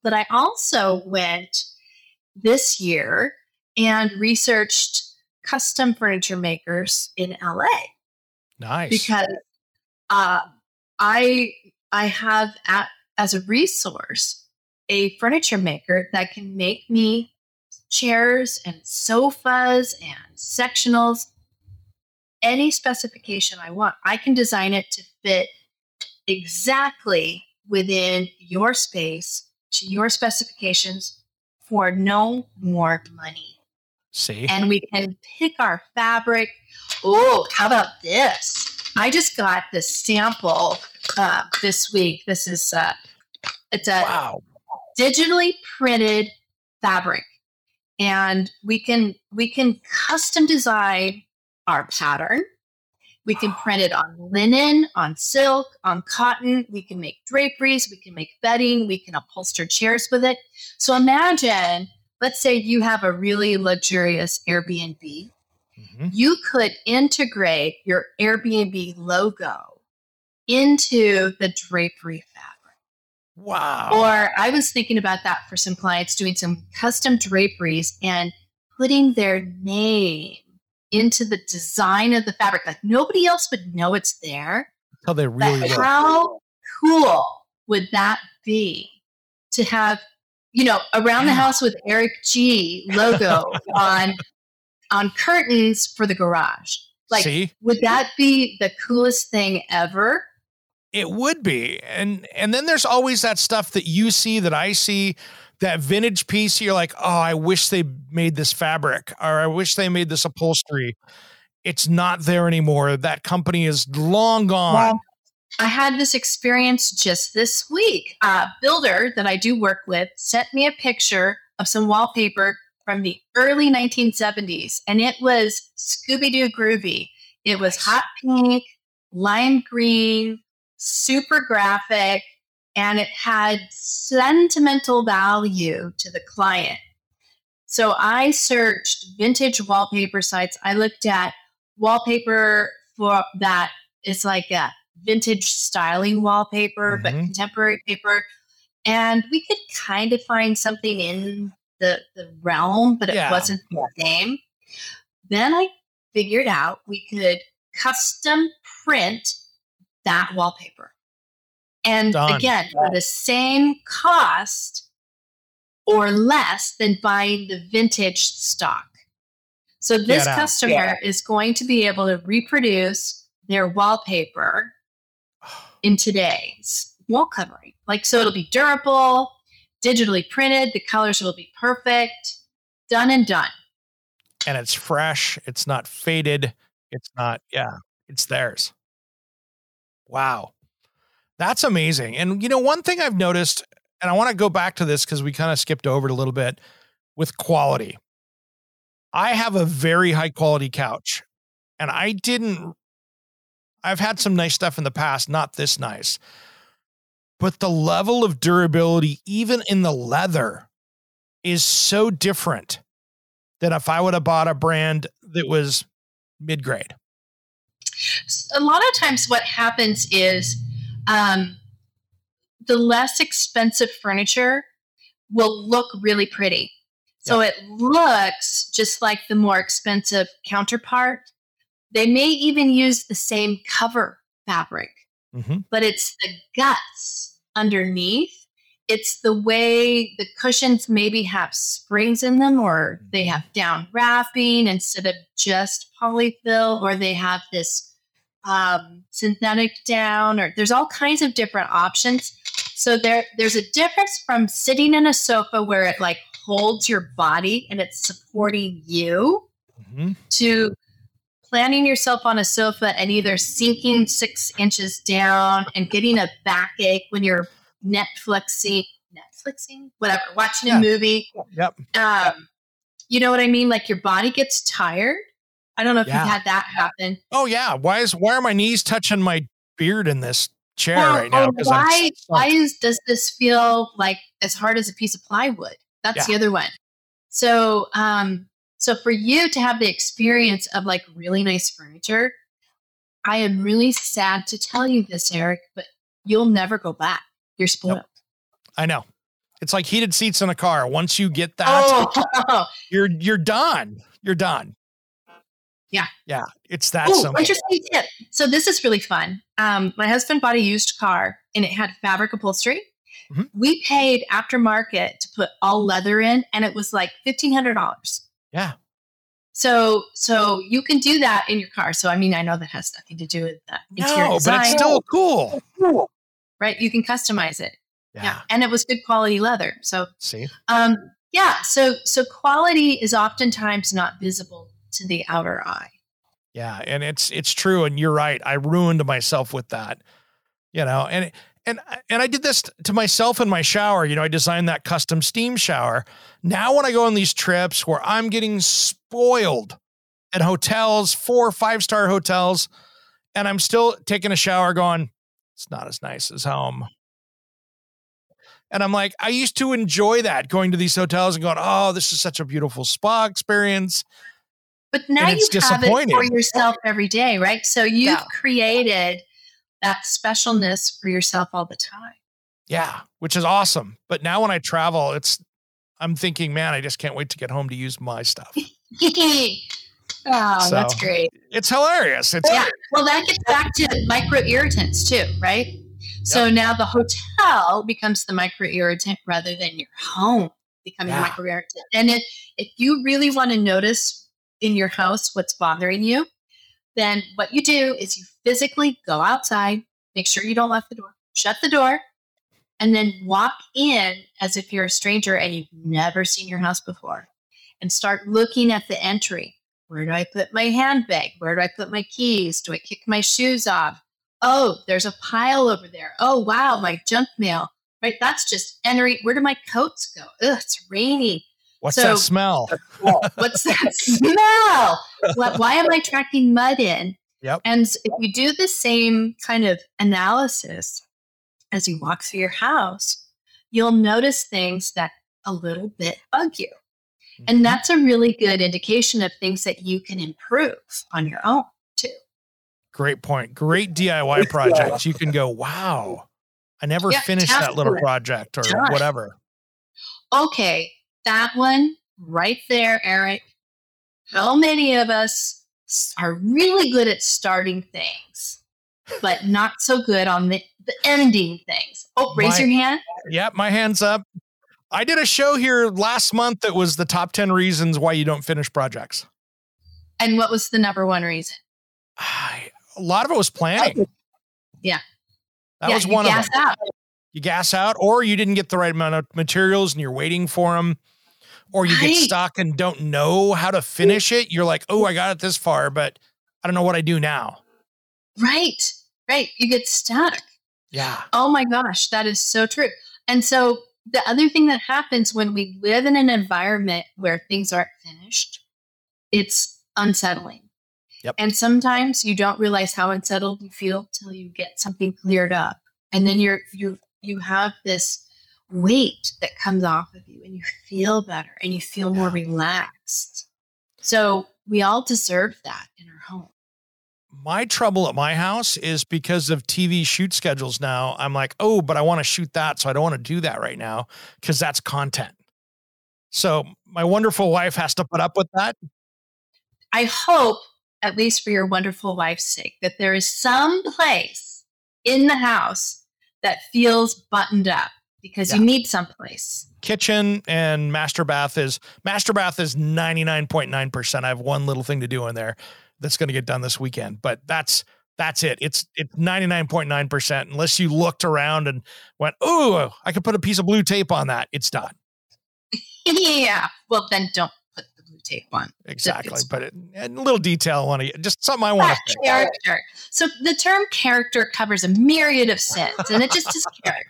But I also went this year and researched custom furniture makers in L A. Nice. Because uh, I I have at, as a resource a furniture maker that can make me chairs and sofas and sectionals, any specification I want. I can design it to fit exactly within your space to your specifications for no more money. See? And we can pick our fabric. Oh, how about this? I just got this sample uh, this week. This is, uh, it's a wow. digitally printed fabric. And we can, we can custom design our pattern. We can print it on linen, on silk, on cotton. We can make draperies. We can make bedding. We can upholster chairs with it. So imagine, let's say you have a really luxurious Airbnb. Mm-hmm. You could integrate your Airbnb logo into the drapery fabric. Wow. Or I was thinking about that for some clients, doing some custom draperies and putting their name into the design of the fabric. Like nobody else would know it's there. How they really but how look. Cool would that be to have, you know, around yeah. the house with Eric G logo on, on curtains for the garage. Like, See? Would that be the coolest thing ever? It would be. And, and then there's always that stuff that you see that I see, that vintage piece, you're like, oh, I wish they made this fabric, or I wish they made this upholstery. It's not there anymore. That company is long gone. Well, I had this experience just this week. A builder that I do work with sent me a picture of some wallpaper from the early nineteen seventies, and it was Scooby-Doo groovy. It was hot pink, lime green, super graphic, and it had sentimental value to the client. So I searched vintage wallpaper sites. I looked at wallpaper for that is like a vintage styling wallpaper, mm-hmm. but contemporary paper. And we could kind of find something in the, the realm, but it yeah. wasn't the same. Then I figured out we could custom print that wallpaper. And Done. again, for the same cost or less than buying the vintage stock. So this customer yeah. is going to be able to reproduce their wallpaper in today's wall covering. Like, so it'll be durable, digitally printed, the colors will be perfect, done and done. And it's fresh. It's not faded. It's not, yeah, it's theirs. Wow. That's amazing. And, you know, one thing I've noticed, and I want to go back to this because we kind of skipped over it a little bit, with quality. I have a very high quality couch, and I didn't, I've had some nice stuff in the past, not this nice, but the level of durability, even in the leather, is so different than if I would have bought a brand that was mid-grade. A lot of times what happens is um, the less expensive furniture will look really pretty. So it looks just like the more expensive counterpart. They may even use the same cover fabric, mm-hmm. but it's the guts underneath. It's the way the cushions maybe have springs in them, or they have down wrapping instead of just polyfill, or they have this um, synthetic down, or there's all kinds of different options. So there, there's a difference from sitting in a sofa where it like holds your body and it's supporting you mm-hmm. to planting yourself on a sofa and either sinking six inches down and getting a backache when you're Netflixing, Netflixing, whatever, watching a yeah. movie. Yep. Um, you know what I mean? Like your body gets tired. I don't know if yeah. you've had that happen. Oh yeah. Why is, why are my knees touching my beard in this chair well, right now? Why, why is, does this feel like as hard as a piece of plywood? That's yeah. the other one. So, um, so for you to have the experience of like really nice furniture, I am really sad to tell you this, Eric, but you'll never go back. You're spoiled. Nope. I know. It's like heated seats in a car. Once you get that, oh. you're you're done. You're done. Yeah. Yeah. It's that Ooh, simple. Interesting tip. So this is really fun. Um, my husband bought a used car and it had fabric upholstery. Mm-hmm. We paid aftermarket to put all leather in, and it was like fifteen hundred dollars. Yeah. So, so you can do that in your car. So, I mean, I know that has nothing to do with that. No, but it's still cool. It's cool. Right? You can customize it. Yeah. yeah. And it was good quality leather. So, see? Um, yeah. So, so quality is oftentimes not visible to the outer eye. Yeah. And it's, it's true. And you're right. I ruined myself with that, you know, and, and, and I did this to myself in my shower. You know, I designed that custom steam shower. Now, when I go on these trips where I'm getting spoiled at hotels, four or five star hotels, and I'm still taking a shower going, it's not as nice as home. And I'm like, I used to enjoy that, going to these hotels and going, oh, this is such a beautiful spa experience. But now you have it for yourself every day, right? So you've yeah. created that specialness for yourself all the time. Yeah, which is awesome. But now when I travel, it's I'm thinking, man, I just can't wait to get home to use my stuff. Oh, so, that's great. It's hilarious. It's yeah. hilarious. Well, that gets back to micro irritants too, right? Yep. So now the hotel becomes the micro irritant rather than your home becoming yeah. a micro irritant. And if, if you really want to notice in your house what's bothering you, then what you do is you physically go outside, make sure you don't lock the door, shut the door, and then walk in as if you're a stranger and you've never seen your house before, and start looking at the entry. Where do I put my handbag? Where do I put my keys? Do I kick my shoes off? Oh, there's a pile over there. Oh, wow, my junk mail. Right? That's just entering. Where do my coats go? Ugh, it's rainy. What's so, that smell? What's that smell? What, why am I tracking mud in? Yep. And if you do the same kind of analysis as you walk through your house, you'll notice things that a little bit bug you. And that's a really good indication of things that you can improve on your own too. Great point. Great D I Y projects. You can go, wow, I never yeah, finished that little project or done. Whatever. Okay. That one right there, Eric. How many of us are really good at starting things, but not so good on the, the ending things? Oh, raise my, your hand. Yep. My hand's up. I did a show here last month that was the top ten reasons why you don't finish projects. And what was the number one reason? I, a lot of it was planning. Yeah. That yeah, was one of them. You gas out. You gas out, or you didn't get the right amount of materials and you're waiting for them, or you right. get stuck and don't know how to finish it. You're like, oh, I got it this far, but I don't know what I do now. Right. Right. You get stuck. Yeah. Oh my gosh. That is so true. And so, the other thing that happens when we live in an environment where things aren't finished, it's unsettling. Yep. And sometimes you don't realize how unsettled you feel till you get something cleared up. And then you're, you, you have this weight that comes off of you and you feel better and you feel more relaxed. So we all deserve that in our home. My trouble at my house is because of T V shoot schedules now. I'm like, oh, but I want to shoot that. So I don't want to do that right now because that's content. So my wonderful wife has to put up with that. I hope, at least for your wonderful wife's sake, that there is some place in the house that feels buttoned up because yeah. you need some place. Kitchen and master bath is, master bath is ninety-nine point nine percent. I have one little thing to do in there that's going to get done this weekend, but that's, that's it. It's, it's ninety-nine point nine percent. Unless you looked around and went, oh, I could put a piece of blue tape on that. It's done. Yeah. Well, then don't put the blue tape on. Exactly. But it, a little detail on it, just something I want to character. So the term character covers a myriad of sins and it just is character.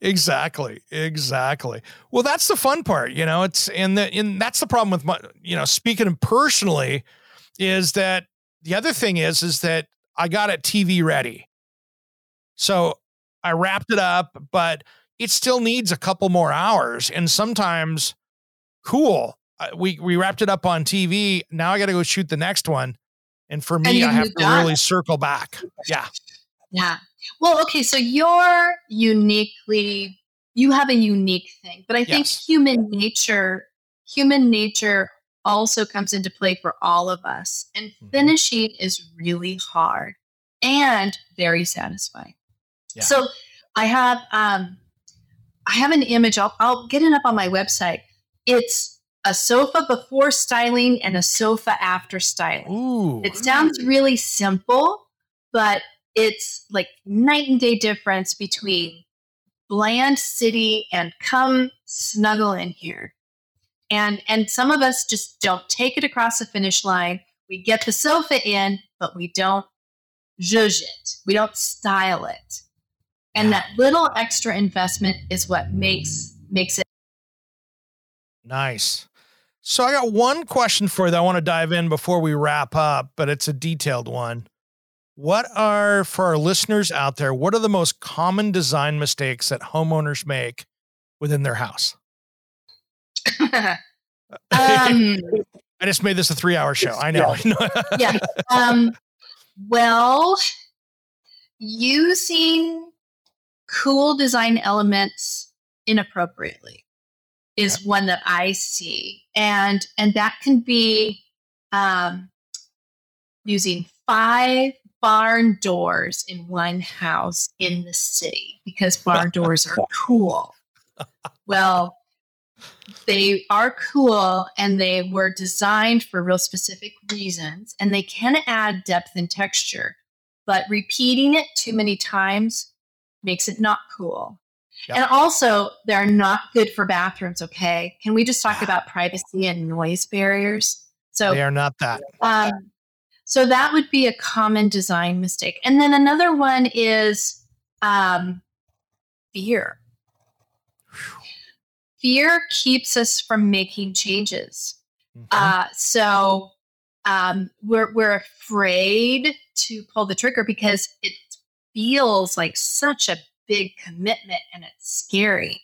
Exactly. Exactly. Well, that's the fun part, you know, it's, and the, and that's the problem with my, you know, speaking personally is that the other thing is, is that I got it T V ready. So I wrapped it up, but it still needs a couple more hours. And sometimes cool. We, we wrapped it up on T V. Now I got to go shoot the next one. And for me, and I have to on. really circle back. Yeah. Yeah. Well, okay, so you're uniquely, you have a unique thing, but I think yes. human nature, human nature also comes into play for all of us. And mm-hmm. finishing is really hard and very satisfying. Yeah. So I have, um, I have an image. I'll, I'll get it up on my website. It's a sofa before styling and a sofa after styling. Ooh. It sounds really simple, but it's like night and day difference between bland city and come snuggle in here. And and some of us just don't take it across the finish line. We get the sofa in, but we don't zhuzh it. We don't style it. And that little extra investment is what makes makes it. Nice. So I got one question for you that I want to dive in before we wrap up, but it's a detailed one. What are, for our listeners out there, what are the most common design mistakes that homeowners make within their house? um, I just made this a three hour show. I know. Yeah. Um, well, using cool design elements inappropriately is yeah. one that I see. And, and that can be um, using five barn doors in one house in the city because barn doors are cool. Well, they are cool and they were designed for real specific reasons and they can add depth and texture, but repeating it too many times makes it not cool. Yep. And also they're not good for bathrooms. Okay. Can we just talk about privacy and noise barriers? So they are not that. Um, So that would be a common design mistake. And then another one is um, fear. Fear keeps us from making changes. Mm-hmm. Uh, so um, we're we're afraid to pull the trigger because it's feels like such a big commitment, and it's scary.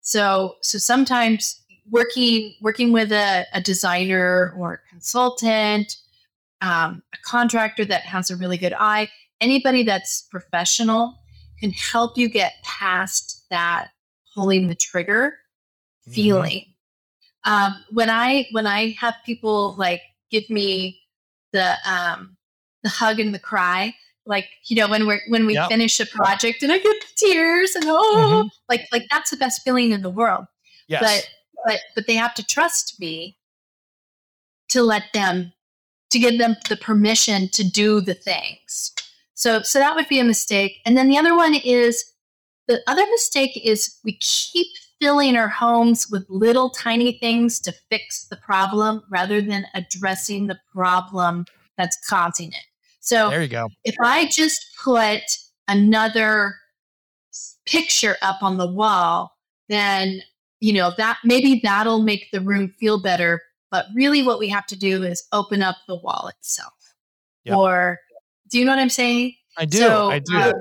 So, so sometimes working working with a, a designer or a consultant, um, a contractor that has a really good eye, anybody that's professional can help you get past that pulling the trigger feeling. Mm-hmm. Um, when I when I have people like give me the um, the hug and the cry, like, you know, when we're when we yep. finish a project and I get the tears and oh, mm-hmm. like like that's the best feeling in the world. Yes. But but but they have to trust me to let them to give them the permission to do the things. So so that would be a mistake. And then the other one is the other mistake is we keep filling our homes with little tiny things to fix the problem rather than addressing the problem that's causing it. So there you go. If I just put another picture up on the wall, then, you know, that maybe that'll make the room feel better. But really what we have to do is open up the wall itself. Yep. Or do you know what I'm saying? I do. So, I do. Um,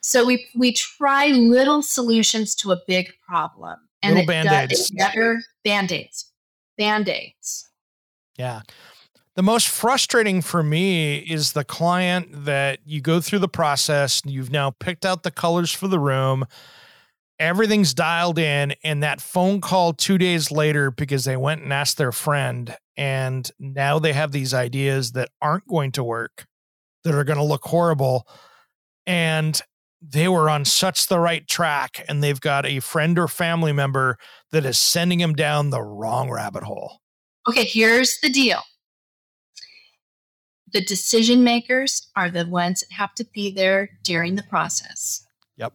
so we we try little solutions to a big problem. And little Band-Aids. Better Band-Aids. Band-Aids. Yeah. The most frustrating for me is the client that you go through the process, you've now picked out the colors for the room, everything's dialed in, and that phone call two days later because they went and asked their friend, and now they have these ideas that aren't going to work, that are going to look horrible, and they were on such the right track, and they've got a friend or family member that is sending them down the wrong rabbit hole. Okay, here's the deal. The decision makers are the ones that have to be there during the process. Yep.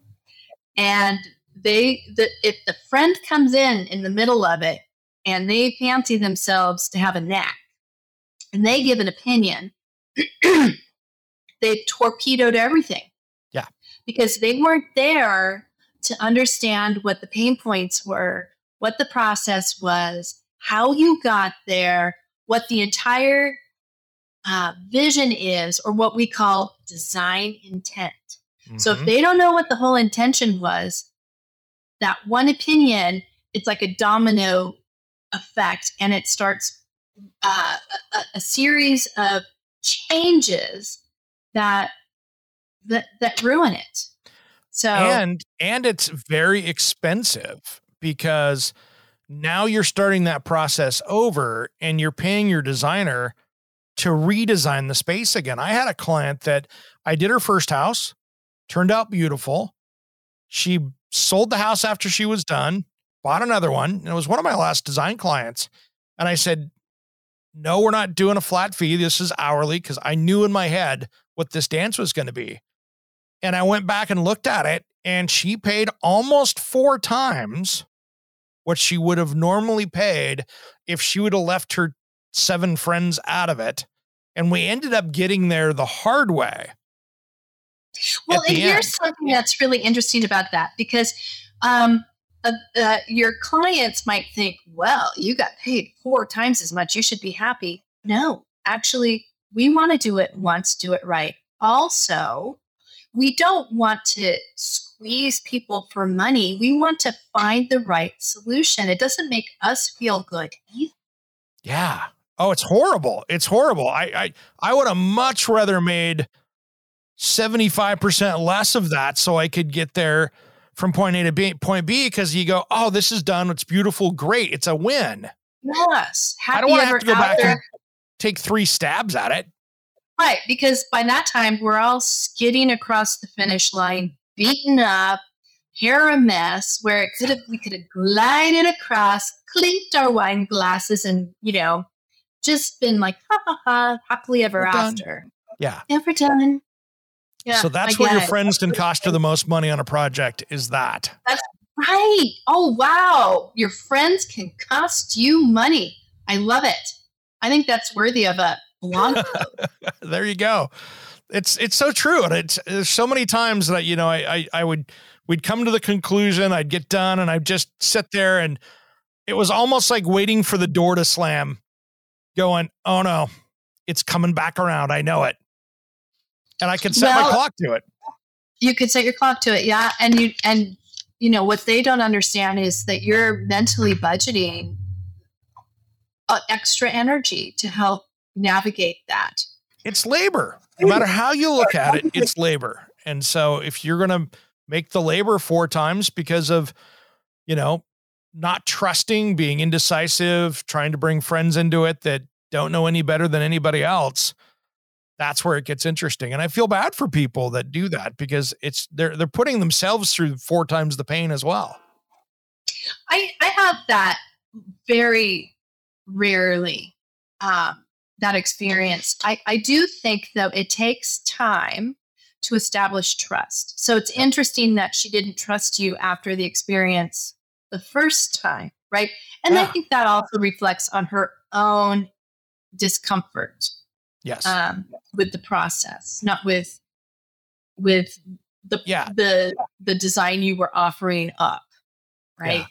And they, the, if the friend comes in in the middle of it and they fancy themselves to have a knack and they give an opinion, they've torpedoed everything. Yeah. Because they weren't there to understand what the pain points were, what the process was, how you got there, what the entire Uh, vision is, or what we call design intent. Mm-hmm. So if they don't know what the whole intention was, that one opinion, it's like a domino effect, and it starts uh, a, a series of changes that that that ruin it. So and and it's very expensive because now you're starting that process over, and you're paying your designer to redesign the space again. I had a client that I did her first house, turned out beautiful. She sold the house after she was done, bought another one. And it was one of my last design clients. And I said, no, we're not doing a flat fee. This is hourly. Cause I knew in my head what this dance was going to be. And I went back and looked at it, and she paid almost four times what she would have normally paid if she would have left her seven friends out of it. And we ended up getting there the hard way. Well, and here's end. something that's really interesting about that, because um, uh, uh, your clients might think, well, you got paid four times as much, you should be happy. No, actually, we want to do it once, do it right. Also, we don't want to squeeze people for money. We want to find the right solution. It doesn't make us feel good either. Yeah. Oh, it's horrible. It's horrible. I I, I would have much rather made seventy-five percent less of that so I could get there from point A to B, point B, because you go, oh, this is done. It's beautiful. Great. It's a win. Yes. Happy I don't want to have to go back there and take three stabs at it. Right. Because by that time, we're all skidding across the finish line, beaten up, hair a mess, where it could have we could have glided across, clinked our wine glasses, and, you know, just been like, ha ha ha, happily ever after. Yeah. Never done. Yeah. So that's where your friends can cost you the most money on a project, is that. That's right. Oh, wow. Your friends can cost you money. I love it. I think that's worthy of a blog post. There you go. It's it's so true. And it's there's so many times that, you know, I I, I would we'd come to the conclusion, I'd get done, and I'd just sit there, and it was almost like waiting for the door to slam, going, oh no, it's coming back around. I know it. And I can set well, my clock to it. you could set your clock to it. Yeah. And you, and you know, what they don't understand is that you're mentally budgeting extra energy to help navigate that. It's labor. No matter how you look at it, it's labor. And so if you're going to make the labor four times because of, you know, not trusting, being indecisive, trying to bring friends into it that don't know any better than anybody else, that's where it gets interesting. And I feel bad for people that do that because it's they're they're putting themselves through four times the pain as well. I I have that very rarely, um, that experience. I, I do think, though, it takes time to establish trust. So it's interesting that she didn't trust you after the experience the first time, right? And yeah. I think that also reflects on her own discomfort. Yes. Um, with the process, not with, with the, yeah. the, the design you were offering up. Right. Yeah.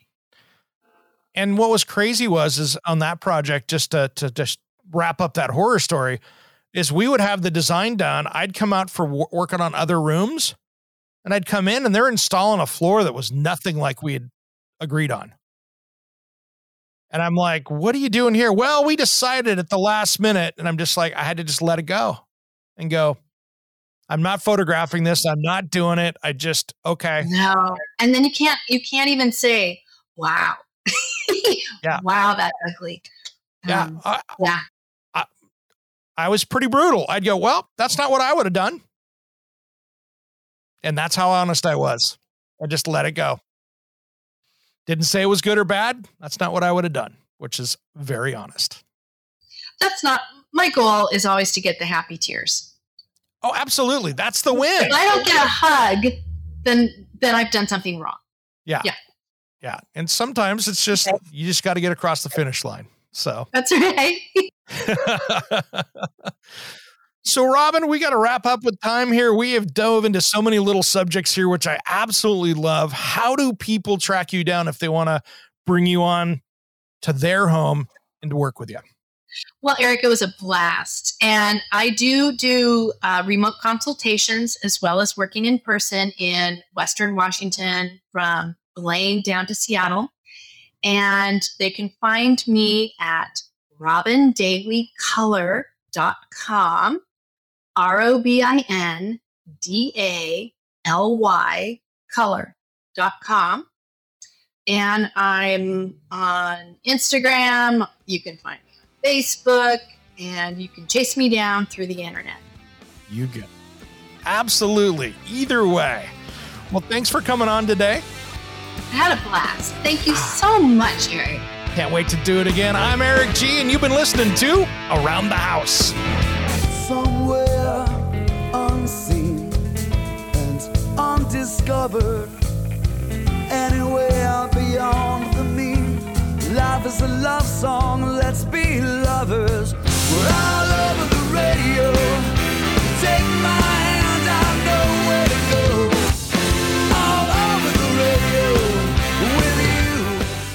And what was crazy was, is on that project, just to, to just wrap up that horror story, is we would have the design done. I'd come out for w- working on other rooms, and I'd come in and they're installing a floor that was nothing like we had agreed on. And I'm like, what are you doing here? Well, we decided at the last minute. And I'm just like, I had to just let it go and go, I'm not photographing this. I'm not doing it. I just, okay. No. And then you can't, you can't even say, wow. Yeah. Wow. That's ugly. Yeah. Um, I, yeah. I, I was pretty brutal. I'd go, well, that's not what I would have done. And that's how honest I was. I just let it go. Didn't say it was good or bad. That's not what I would have done, which is very honest. That's not, my goal is always to get the happy tears. Oh, absolutely. That's the win. If I don't get a hug, then, then I've done something wrong. Yeah. Yeah. Yeah. And sometimes it's just, okay. You just got to get across the finish line. So that's right. So Robin, we got to wrap up with time here. We have dove into so many little subjects here, which I absolutely love. How do people track you down if they want to bring you on to their home and to work with you? Well, Eric, it was a blast. And I do do uh, remote consultations as well as working in person in Western Washington from Blaine down to Seattle. And they can find me at robin daly color dot com. R O B I N D A L Y color dot com. And I'm on Instagram. You can find me on Facebook, and you can chase me down through the internet. You get it. Absolutely. Either way. Well, thanks for coming on today. I had a blast. Thank you so much, Eric. Can't wait to do it again. I'm Eric G, and you've been listening to Around the House. Somewhere unseen and undiscovered, anywhere beyond the mean. Life is a love song, let's be lovers. We're all over the radio. Take my hand, I know where to go. All over the radio with you.